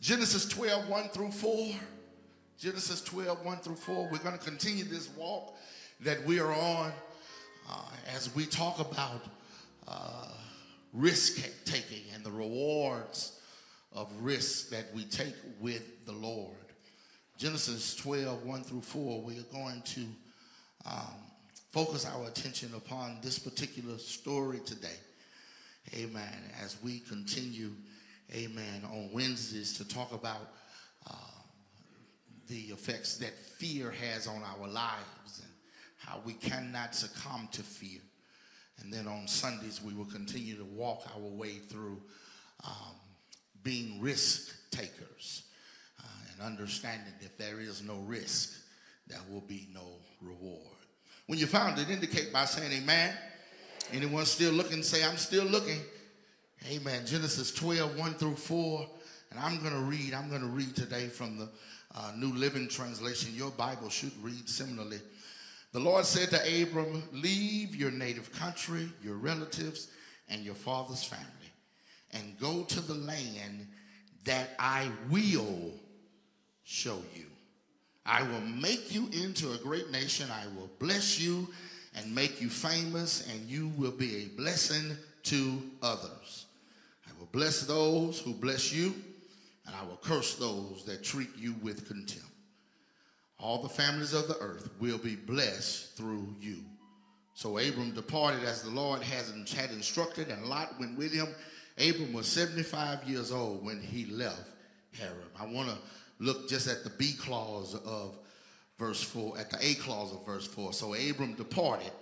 Genesis 12, 1 through 4. Genesis 12, 1 through 4. We're going to continue this walk that we are on as we talk about risk-taking and the rewards of risk that we take with the Lord. Genesis 12, 1 through 4, we are going to focus our attention upon this particular story today. Amen. As we continue, amen, on Wednesdays to talk about the effects that fear has on our lives and how we cannot succumb to fear. And then on Sundays, we will continue to walk our way through being risk takers and understanding if there is no risk, there will be no reward. When you found it, indicate by saying amen. Anyone still looking, say, I'm still looking. Amen. Genesis 12, 1 through 4. And I'm going to read today from the New Living Translation. Your Bible should read similarly. The Lord said to Abram, leave your native country, your relatives, and your father's family, and go to the land that I will show you. I will make you into a great nation. I will bless you and make you famous, and you will be a blessing to others. I will bless those who bless you, and I will curse those that treat you with contempt. All the families of the earth will be blessed through you. So Abram departed as the Lord had instructed, and Lot went with him. Abram was 75 years old when he left Haran. I want to look just at the B clause of verse 4, at the A clause of verse 4. So Abram departed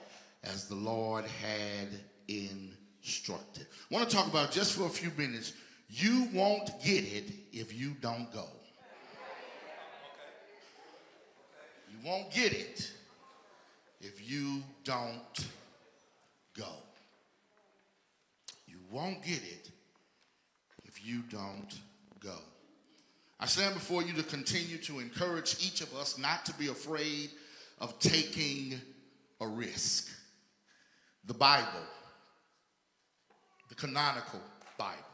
as the Lord had instructed. I want to talk about just for a few minutes, you won't get it if you don't go. You won't get it if you don't go. You won't get it if you don't go. I stand before you to continue to encourage each of us not to be afraid of taking a risk. The Bible, the canonical Bible,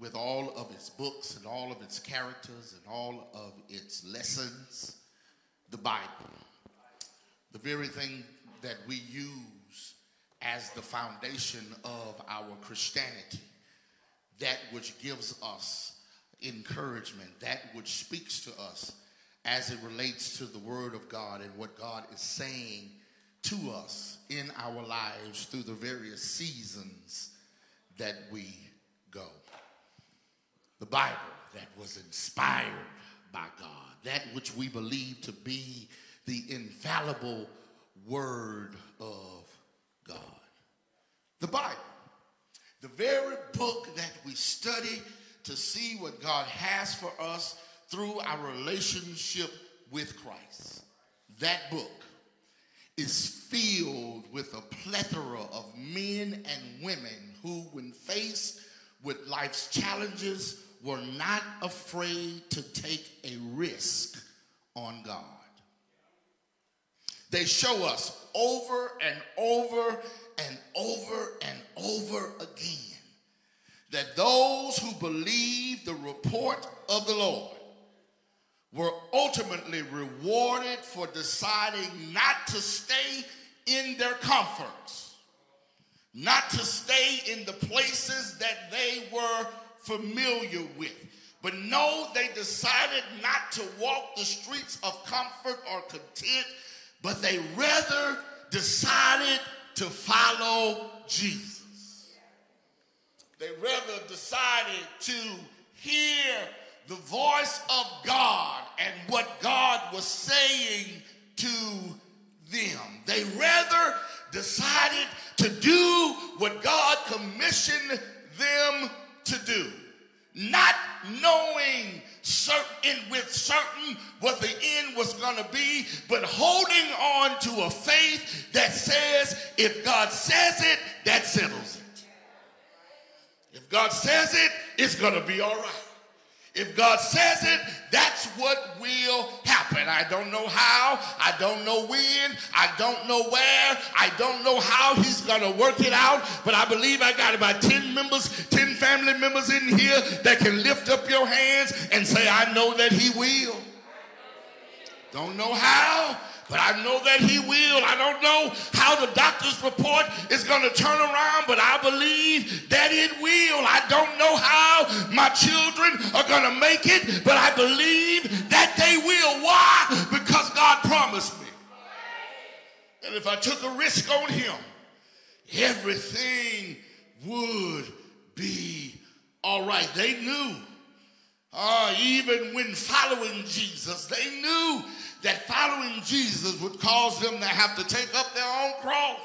with all of its books and all of its characters and all of its lessons, the Bible, the very thing that we use as the foundation of our Christianity, that which gives us encouragement, that which speaks to us as it relates to the Word of God and what God is saying to us in our lives through the various seasons that we go. The Bible that was inspired by God, that which we believe to be the infallible Word of God. The Bible. The very book that we study to see what God has for us through our relationship with Christ. That book is filled with a plethora of men and women who, when faced with life's challenges, were not afraid to take a risk on God. They show us over and over and over and over again that those who believe the report of the Lord were ultimately rewarded for deciding not to stay in their comforts, not to stay in the places that they were familiar with. But no, they decided not to walk the streets of comfort or content, but they rather decided to follow Jesus. They rather decided to hear the voice of God and what God was saying to them. They rather decided to do what God commissioned them to do, not knowing with certain what the end was going to be, but holding on to a faith that says, if God says it, that settles it. If God says it, it's going to be all right. If God says it, that's what will happen. I don't know how. I don't know when. I don't know where. I don't know how he's going to work it out. But I believe I got about 10 members, 10 family members in here that can lift up your hands and say, I know that he will. Don't know how, but I know that he will. I don't know how the doctor's report is going to turn around, but I believe that it will. I don't know how my children are going to make it, but I believe that they will. Why? Because God promised me. And if I took a risk on him, everything would be all right. They knew. Even when following Jesus, they knew that following Jesus would cause them to have to take up their own cross.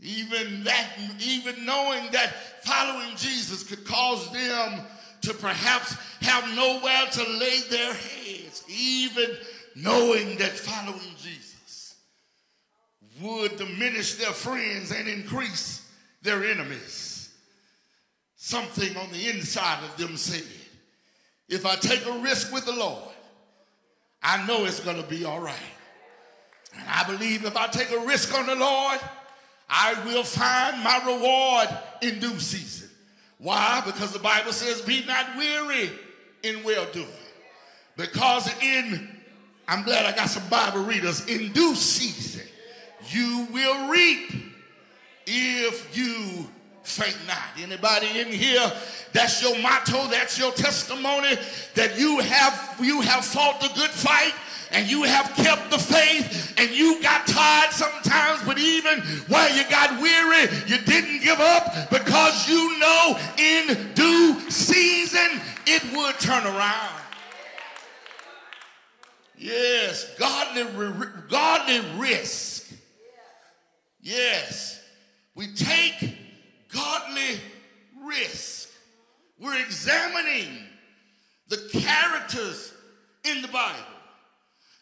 Even knowing that following Jesus could cause them to perhaps have nowhere to lay their heads, even knowing that following Jesus would diminish their friends and increase their enemies, something on the inside of them said, if I take a risk with the Lord, I know it's going to be all right. And I believe if I take a risk on the Lord, I will find my reward in due season. Why? Because the Bible says, be not weary in well-doing. Because I'm glad I got some Bible readers, in due season, you will reap if you faint not. Anybody in here, that's your motto, that's your testimony, that you have fought the good fight and you have kept the faith and you got tired sometimes, but even while you got weary, you didn't give up because you know in due season it would turn around. Yes, godly risk. Yes, we take godly risk. We're examining the characters in the Bible,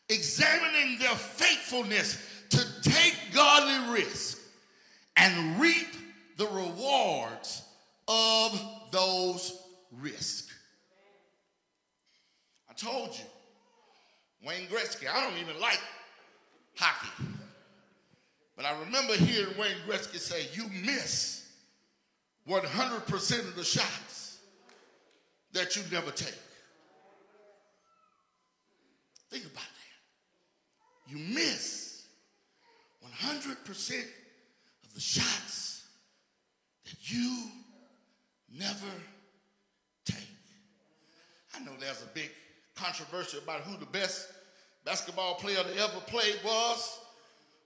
examining their faithfulness to take godly risk and reap the rewards of those risks. I told you, Wayne Gretzky, I don't even like hockey, but I remember hearing Wayne Gretzky say, you miss 100% of the shots that you never take. Think about that. You miss 100% of the shots that you never take. I know there's a big controversy about who the best basketball player that ever played was.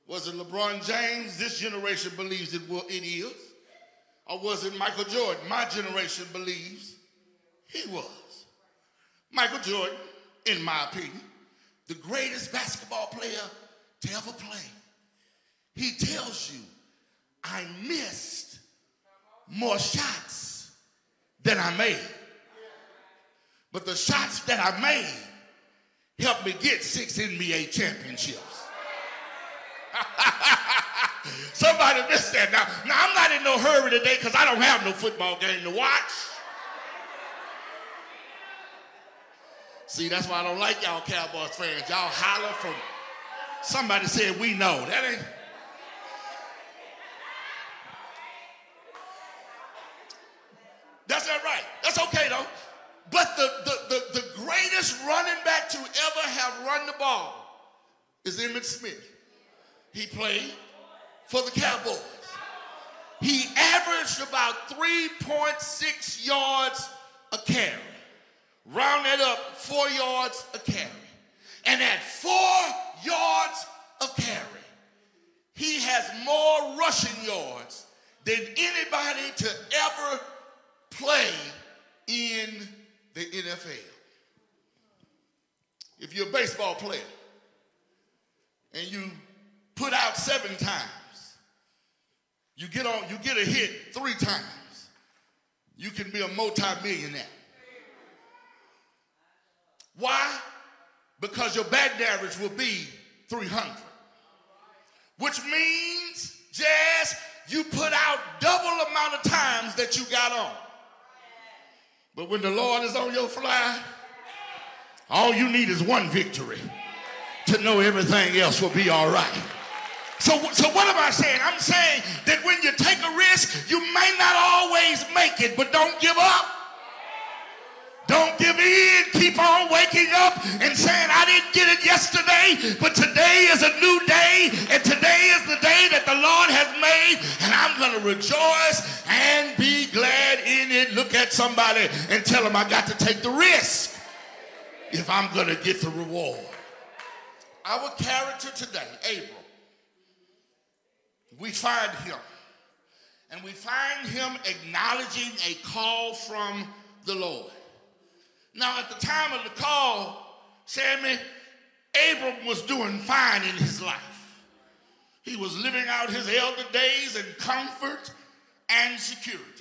Was it LeBron James? This generation believes it is. Or was it Michael Jordan? My generation believes he was. Michael Jordan, in my opinion, the greatest basketball player to ever play. He tells you, I missed more shots than I made. But the shots that I made helped me get 6 NBA championships. Somebody missed that. Now I'm not in no hurry today because I don't have no football game to watch. See, that's why I don't like y'all Cowboys fans. Y'all holler from somebody said we know. That ain't. That's not right. That's okay though. But the greatest running back to ever have run the ball is Emmitt Smith. He played for the Cowboys. He averaged about 3.6 yards a carry. Round that up, 4 yards a carry. And at 4 yards a carry, he has more rushing yards than anybody to ever play in the NFL. If you're a baseball player and you put out 7 times, you get a hit 3 times, you can be a multi-millionaire. Why? Because your batting average will be 300. Which means, Jazz, you put out double amount of times that you got on. But when the Lord is on your fly, all you need is one victory to know everything else will be all right. So what am I saying? I'm saying that when you take a risk, you may not always make it, but don't give up. Don't give in. Keep on waking up and saying, I didn't get it yesterday, but today is a new day, and today is the day that the Lord has made, and I'm going to rejoice and be glad in it. Look at somebody and tell them, I got to take the risk if I'm going to get the reward. Our character today, Abram, we find him, and we find him acknowledging a call from the Lord. Now, at the time of the call, Sammy, Abram was doing fine in his life. He was living out his elder days in comfort and security.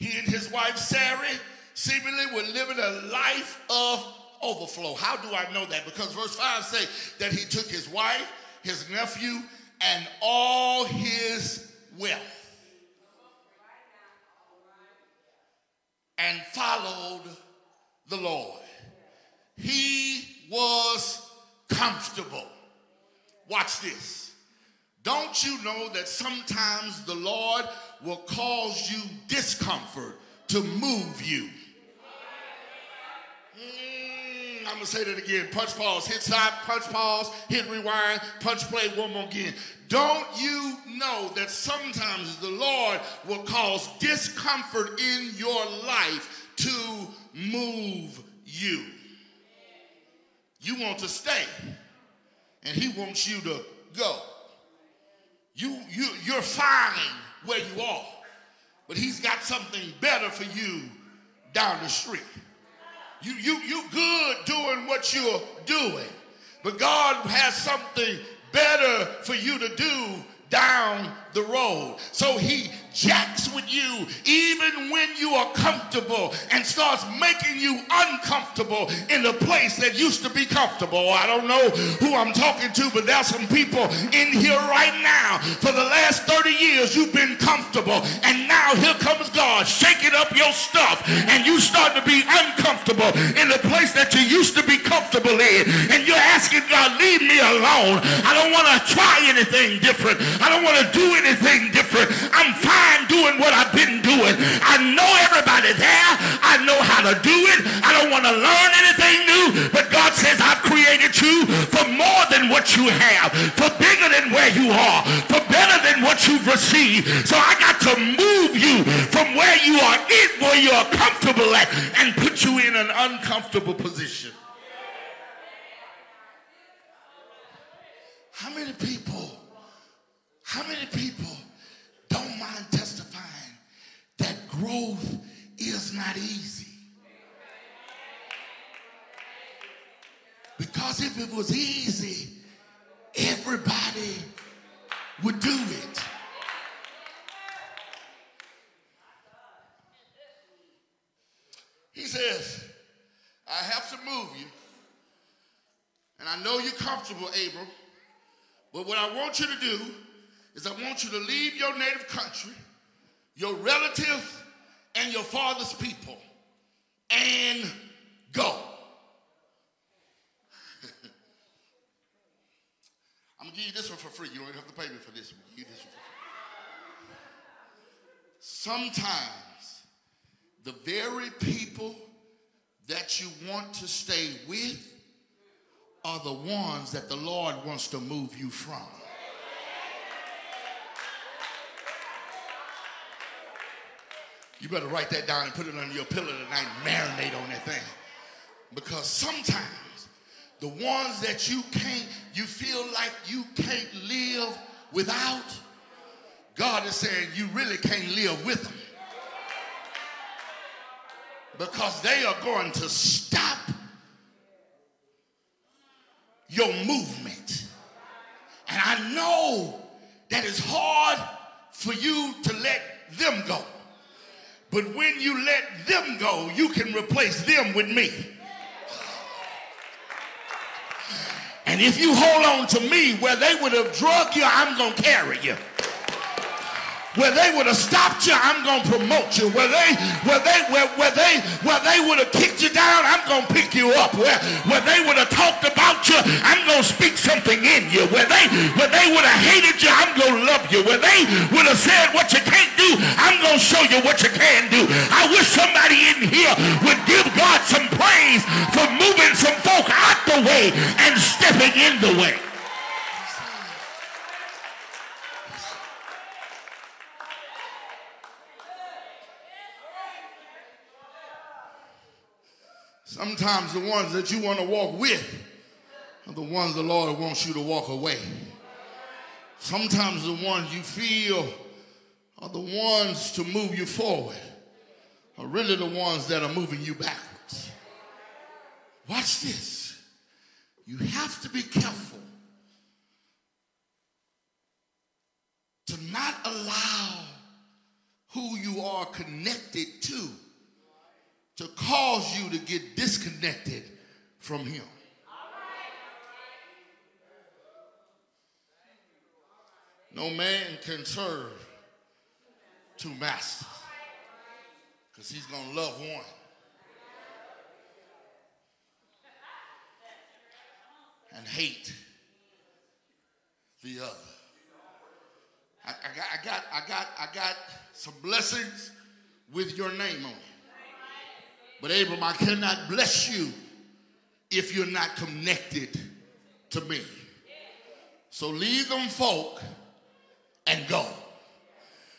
He and his wife, Sarah, seemingly were living a life of overflow. How do I know that? Because verse 5 says that he took his wife, his nephew, and all his wealth and followed the Lord. He was comfortable. Watch this. Don't you know that sometimes the Lord will cause you discomfort to move you? I'm going to say that again. Punch, pause, hit stop, punch, pause, hit rewind, punch, play one more again. Don't you know that sometimes the Lord will cause discomfort in your life to move you? You want to stay, and he wants you to go. You're fine where you are, but he's got something better for you down the street. You good doing what you're doing, but God has something better for you to do down the road. So he jacks with you even when you are comfortable and starts making you uncomfortable in the place that used to be comfortable. I don't know who I'm talking to, but there's some people in here right now. For the last 30 years, you've been comfortable, and now here comes God shaking up your stuff, and you start to be uncomfortable in the place that you used to be comfortable in, and you're asking God, leave me alone. I don't want to try anything different. I don't want to do anything different. I'm fine doing what I've been doing. I know everybody there. I know how to do it. I don't want to learn anything new. But God says, I've created you for more than what you have, for bigger than where you are, for better than what you've received. So I got to move you from where you are, where you are comfortable at, and put you in an uncomfortable position. How many people don't mind testifying that growth is not easy? Because if it was easy, everybody would do it. He says, I have to move you. And I know you're comfortable, Abram. But what I want you to do is I want you to leave your native country, your relatives, and your father's people, and go. I'm going to give you this one for free. You don't have to pay me for this one. I'll give you this one for free. Sometimes the very people that you want to stay with are the ones that the Lord wants to move you from. You better write that down and put it under your pillow tonight and marinate on that thing. Because sometimes the ones that you feel like you can't live without, God is saying you really can't live with them. Because they are going to stop your movement. And I know that it's hard for you to let them go. But when you let them go, you can replace them with me. And if you hold on to me where they would have drugged you, I'm going to carry you. Where they would have stopped you, I'm gonna promote you. Where they would have kicked you down, I'm gonna pick you up. Where they would have talked about you, I'm gonna speak something in you. Where they would have hated you, I'm gonna love you. Where they would have said what you can't do, I'm gonna show you what you can do. I wish somebody in here would give God some praise for moving some folk out the way and stepping in the way. Sometimes the ones that you want to walk with are the ones the Lord wants you to walk away. Sometimes the ones you feel are the ones to move you forward are really the ones that are moving you backwards. Watch this. You have to be careful to not allow who you are connected to cause you to get disconnected from him. No man can serve two masters, because he's going to love one and hate the other. I got some blessings with your name on it. But Abram, I cannot bless you if you're not connected to me. So leave them folk and go.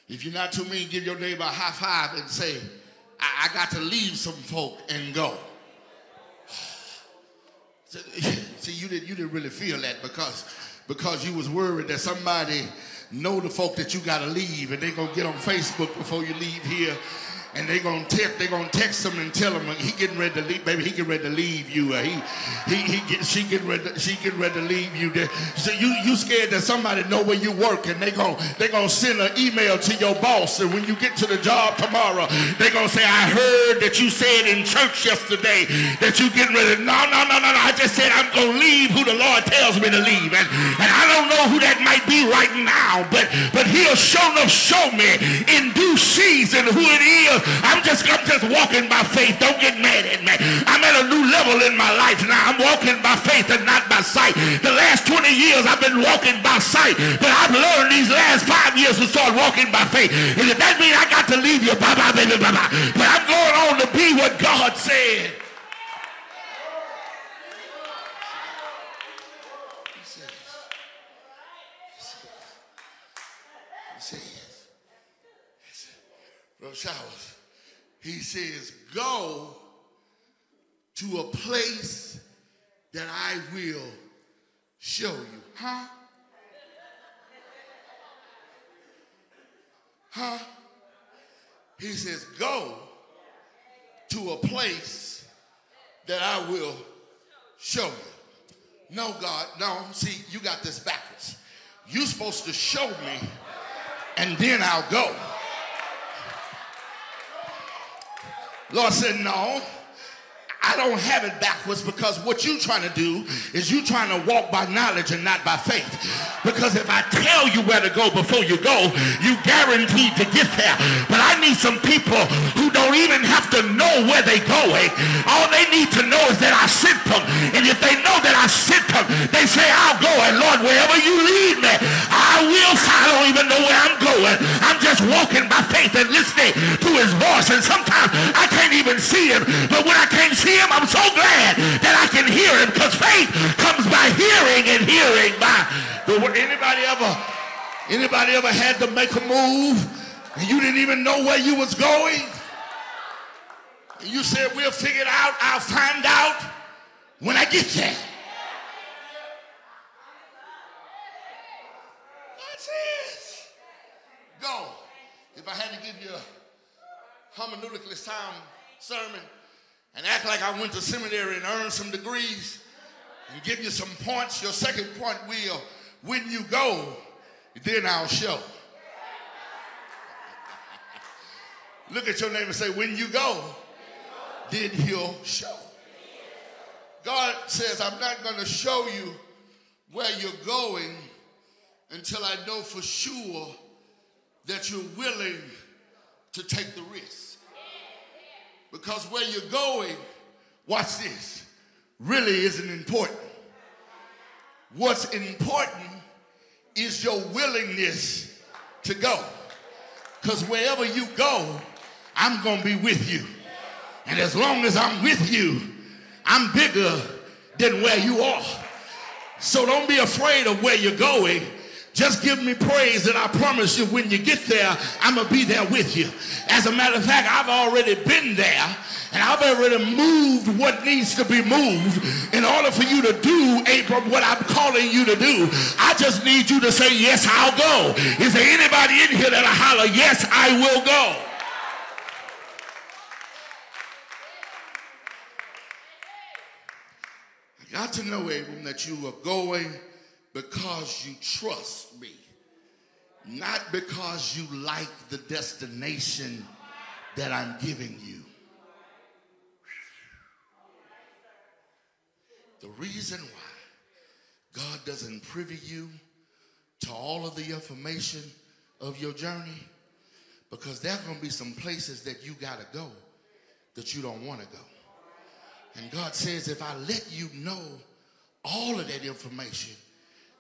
If you're not too mean, give your neighbor a high five and say, I got to leave some folk and go. See, you didn't really feel that because you was worried that somebody know the folk that you got to leave and they going to get on Facebook before you leave here. And they're gonna text him and tell him he getting ready to leave, baby. He getting ready to leave you. She getting ready to leave you. So you scared that somebody know where you work, and they gonna send an email to your boss. And when you get to the job tomorrow, they gonna say, I heard that you said in church yesterday that you getting ready. No. I just said I'm gonna leave who the Lord tells me to leave, and I don't know who that might be right now, but he'll show me in due season who it is. I'm just walking by faith. Don't get mad at me. I'm at a new level in my life now. I'm walking by faith and not by sight. The last 20 years I've been walking by sight, but I've learned these last 5 years to start walking by faith. And if that means I got to leave you, bye-bye, baby, bye-bye. But I'm going on to be what God said. Showers. He says, go to a place that I will show you. Huh? He says, go to a place that I will show you. No, God, no. See, you got this backwards. You're supposed to show me and then I'll go. Lord said, no, I don't have it backwards, because what you're trying to do is you're trying to walk by knowledge and not by faith. Because if I tell you where to go before you go, you guaranteed to get there. But I need some people who don't even have to know where they're going. All they need to know is that I sent them. And if they know that I sent them, they say, I'll go. And Lord, wherever you lead me, I will. I don't even know where I'm going. I'm just walking by faith and listening to his voice. And sometimes I can't even see him. But when I can't see him, I'm so glad that I can hear him, because faith comes by hearing, and hearing by the word. Anybody ever had to make a move and you didn't even know where you was going? And you said, we'll figure it out. I'll find out when I get there. That's it. Go. If I had to give you a hermeneutically sound sermon, and act like I went to seminary and earned some degrees and give you some points, your second point will, when you go, then I'll show. Look at your neighbor and say, when you go, then he'll show. God says, I'm not going to show you where you're going until I know for sure that you're willing to take the risk. Because where you're going, watch this, really isn't important. What's important is your willingness to go. Because wherever you go, I'm going to be with you. And as long as I'm with you, I'm bigger than where you are. So don't be afraid of where you're going. Just give me praise, and I promise you when you get there, I'm going to be there with you. As a matter of fact, I've already been there, and I've already moved what needs to be moved in order for you to do, Abram, what I'm calling you to do. I just need you to say, yes, I'll go. Is there anybody in here that'll holler, yes, I will go? I got to know, Abram, that you are going because you trust me, not because you like the destination that I'm giving you. The reason why God doesn't privy you to all of the information of your journey, because there are going to be some places that you got to go that you don't want to go. And God says, if I let you know all of that information,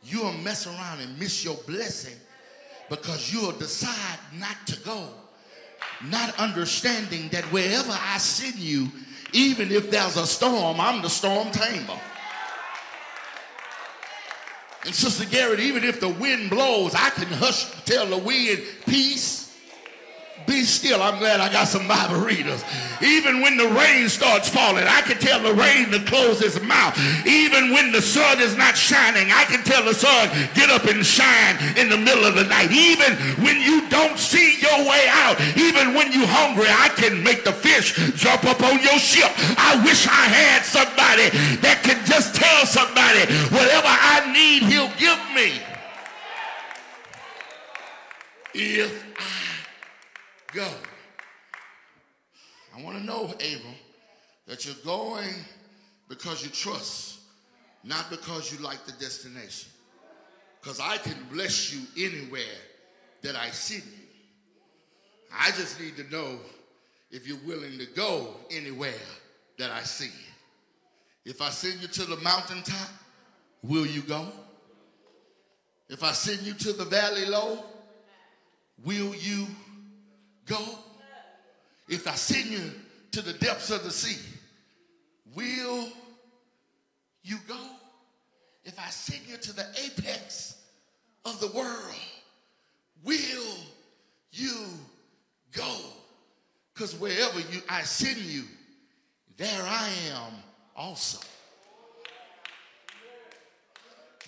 you'll mess around and miss your blessing because you'll decide not to go, not understanding that wherever I send you, even if there's a storm, I'm the storm tamer. And Sister Garrett, even if the wind blows, I can hush, tell the wind, peace, be still. I'm glad I got some Bible readers. Even when the rain starts falling, I can tell the rain to close its mouth. Even when the sun is not shining, I can tell the sun, get up and shine in the middle of the night. Even when you don't see your way out, even when you're hungry, I can make the fish jump up on your ship. I wish I had somebody that can just tell somebody, whatever I need, he'll give me. If I go. I want to know, Abram, that you're going because you trust, not because you like the destination. Because I can bless you anywhere that I send you. I just need to know if you're willing to go anywhere that I see you. If I send you to the mountaintop, will you go? If I send you to the valley low, will you go? If I send you to the depths of the sea, will you go? If I send you to the apex of the world, will you go? Because wherever I send you, there I am also.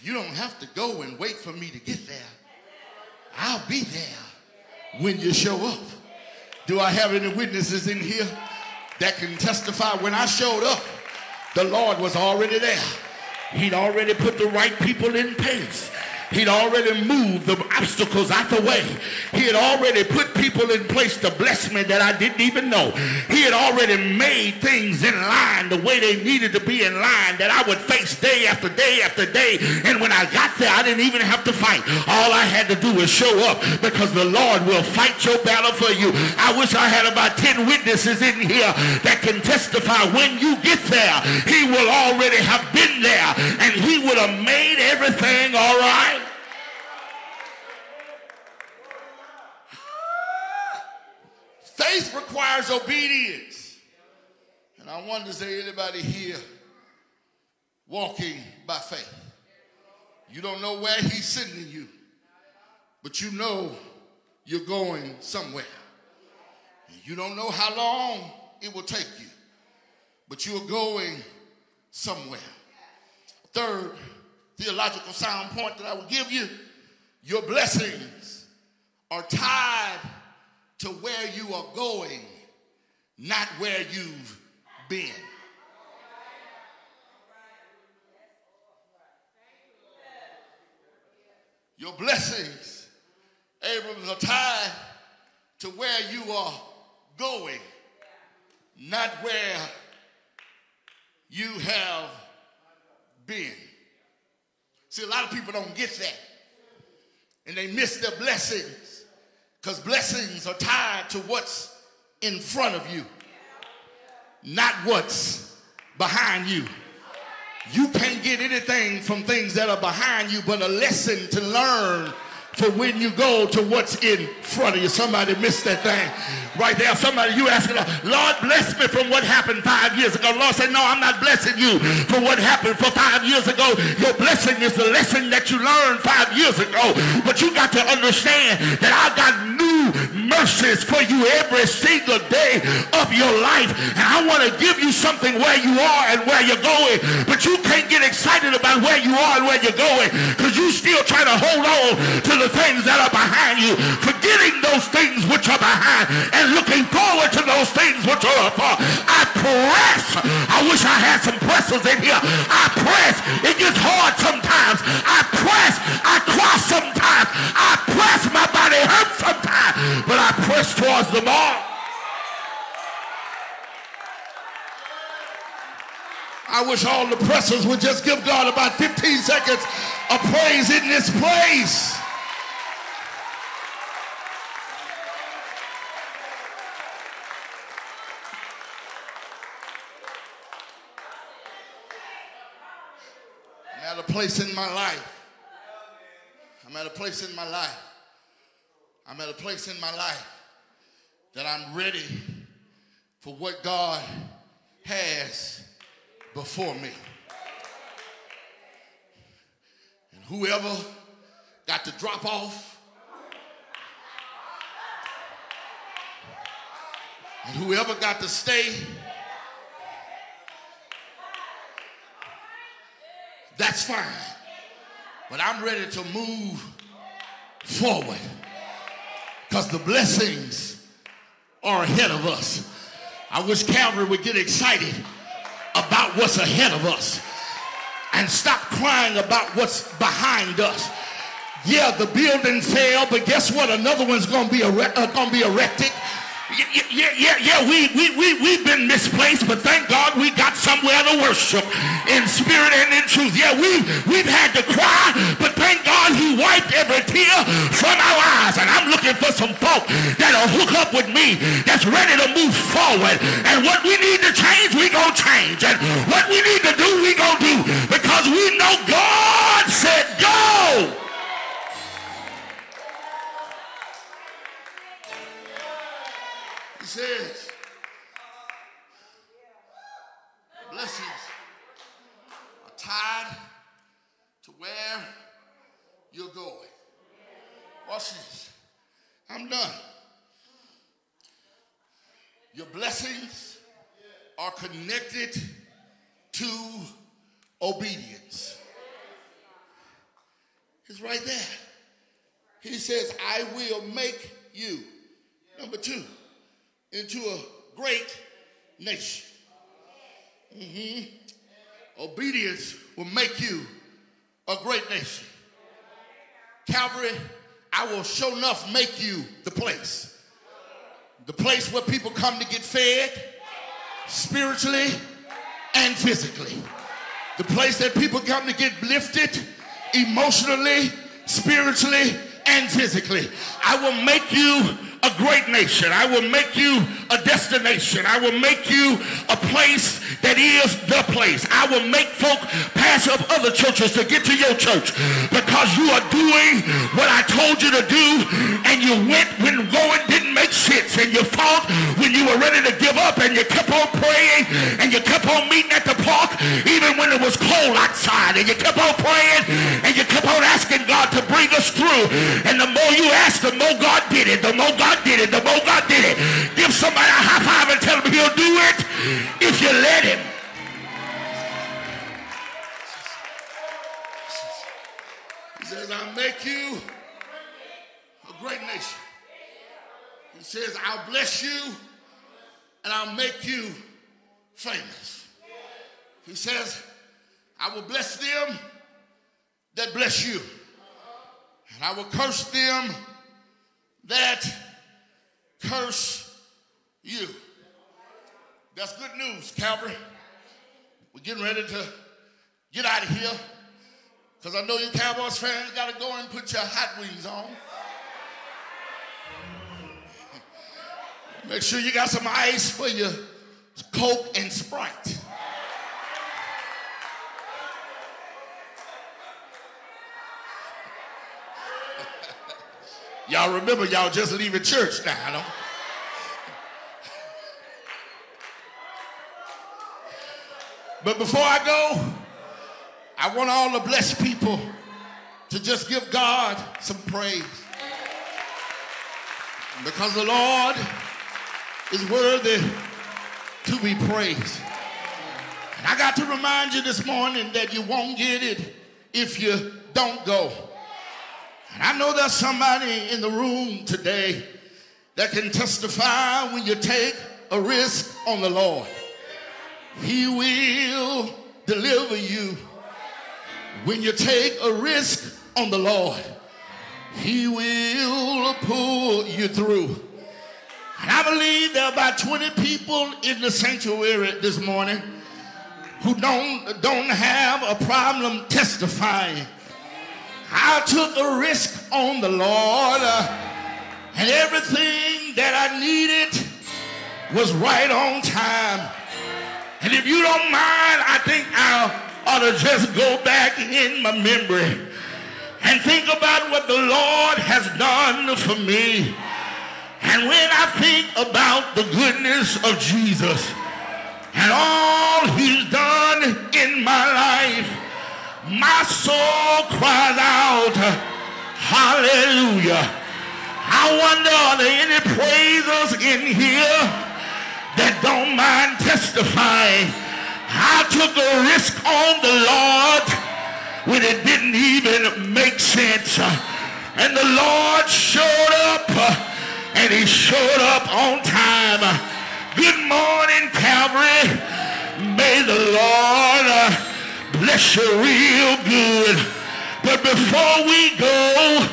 You don't have to go and wait for me to get there. I'll be there when you show up. Do I have any witnesses in here that can testify? When I showed up, the Lord was already there. He'd already put the right people in place. He'd already moved the obstacles out the way. He had already put people in place to bless me that I didn't even know. He had already made things in line the way they needed to be in line that I would face day after day after day. And when I got there, I didn't even have to fight. All I had to do was show up, because the Lord will fight your battle for you. I wish I had about 10 witnesses in here that can testify when you get there, he will already have been there and he would have made everything all right. Faith requires obedience. And I wonder, is there anybody here walking by faith? You don't know where he's sending you, but you know you're going somewhere. You don't know how long it will take you, but you're going somewhere. Third theological sound point that I will give you: your blessings are tied to where you are going, not where you've been. Your blessings, Abram, are tied to where you are going, not where you have been. See, a lot of people don't get that, and they miss their blessings Because blessings are tied to what's in front of you, not what's behind you. You can't get anything from things that are behind you but a lesson to learn for when you go to what's in front of you. Somebody missed that thing right there. Somebody, you asking, Lord, bless me from what happened 5 years ago. Lord said, no, I'm not blessing you for what happened for 5 years ago. Your blessing is the lesson that you learned 5 years ago. But you got to understand that I got new mercies for you every single day of your life. And I want to give you something where you are and where you're going. But you can't get excited about where you are and where you're going because you still trying to hold on to the things that are behind you, forgetting those things which are behind and looking forward to those things which are afar. I press. I wish I had some pressers in here. I press. It gets hard sometimes. I press. I cross sometimes. I press. My body hurts sometimes, but I press towards the mark. I wish all the pressers would just give God about 15 seconds of praise in this place. I'm at a place in my life that I'm ready for what God has before me. And whoever got the drop off, and whoever got to stay, that's fine. But I'm ready to move forward because the blessings are ahead of us. I wish Calvary would get excited about what's ahead of us and stop crying about what's behind us. Yeah, the building fell, but guess what? Another one's going to be erected. We've been misplaced, but thank God we got somewhere to worship in spirit and in truth. Yeah, we've had to cry, but thank God he wiped every tear from our eyes. And I'm looking for some folk that'll hook up with me, that's ready to move forward. And what we need to change, we gonna change. And what we need to do, we gonna do. Because we know God said go. Says blessings are tied to where you're going. Watch this. I'm done. Your blessings are connected to obedience. It's right there. He says, I will make you, number two, into a great nation. Obedience will make you a great nation. Calvary, I will sure enough make you the place. The place where people come to get fed spiritually and physically. The place that people come to get lifted emotionally, spiritually, and physically. I will make you a great nation. I will make you a destination. I will make you a place that is the place. I will make folk pass up other churches to get to your church because you are doing what I told you to do, and you went when going didn't make sense, and you fought when you were ready to give up, and you kept on praying, and you kept on meeting at the park even when it was cold outside, and you kept on praying, and you kept on asking God to bring us through. And the more you asked, the more God did it. The more God did it. Give somebody a high five and tell him he'll do it if you let him. He says, I'll make you a great nation. He says, I'll bless you and I'll make you famous. He says, I will bless them that bless you, and I will curse them that curse you. That's good news, Calvary. We're getting ready to get out of here because I know you Cowboys fans got to go and put your hot wings on. Make sure you got some ice for your Coke and Sprite. Y'all remember, y'all just leaving church now, don't? But before I go, I want all the blessed people to just give God some praise. Because the Lord is worthy to be praised. And I got to remind you this morning that you won't get it if you don't go. And I know there's somebody in the room today that can testify when you take a risk on the Lord. He will deliver you. When you take a risk on the Lord, He will pull you through. And I believe there are about 20 people in the sanctuary this morning who don't have a problem testifying. I took a risk on the Lord, and everything that I needed was right on time. And if you don't mind, I think I ought to just go back in my memory and think about what the Lord has done for me. And when I think about the goodness of Jesus and all He's done in my life, my soul cries out, hallelujah. I wonder, are there any praisers in here that don't mind testifying? I took a risk on the Lord when it didn't even make sense. And the Lord showed up, and He showed up on time. Good morning, Calvary. May the Lord bless you real good. But before we go,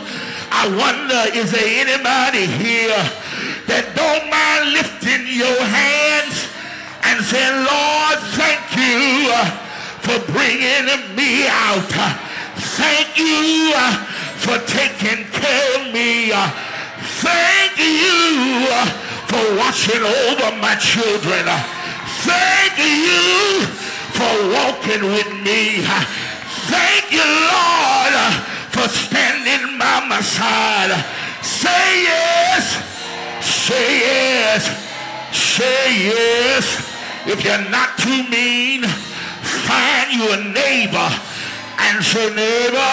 I wonder, is there anybody here that don't mind lifting your hands and saying, Lord, thank you for bringing me out. Thank you for taking care of me. Thank you for watching over my children. Thank you for walking with me. Thank you, Lord, for standing by my side. Say yes. Say yes. Say yes. If you're not too mean, find you a neighbor and say, neighbor,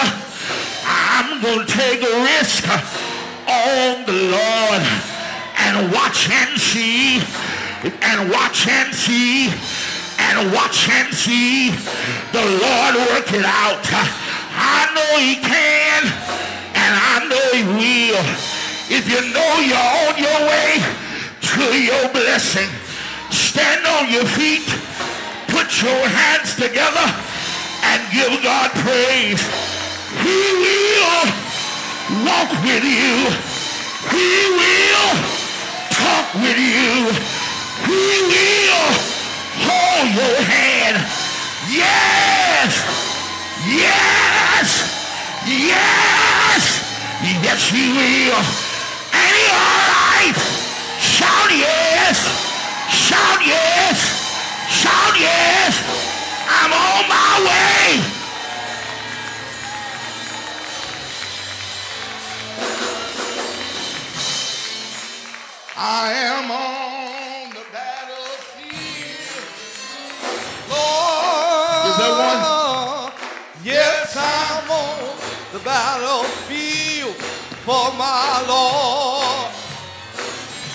I'm going to take a risk on the Lord and watch and see, and watch and see, and watch and see the Lord work it out. I know He can, and I know He will. If you know you're on your way to your blessing, stand on your feet, put your hands together, and give God praise. He will walk with you. He will talk with you. He will hold your hand. Yes, yes, yes, yes, He will. And He alright. Shout yes. Shout yes, shout yes, I'm on my way. I am on the battlefield, Lord. Is that one? Yes, I'm on the battlefield for my Lord.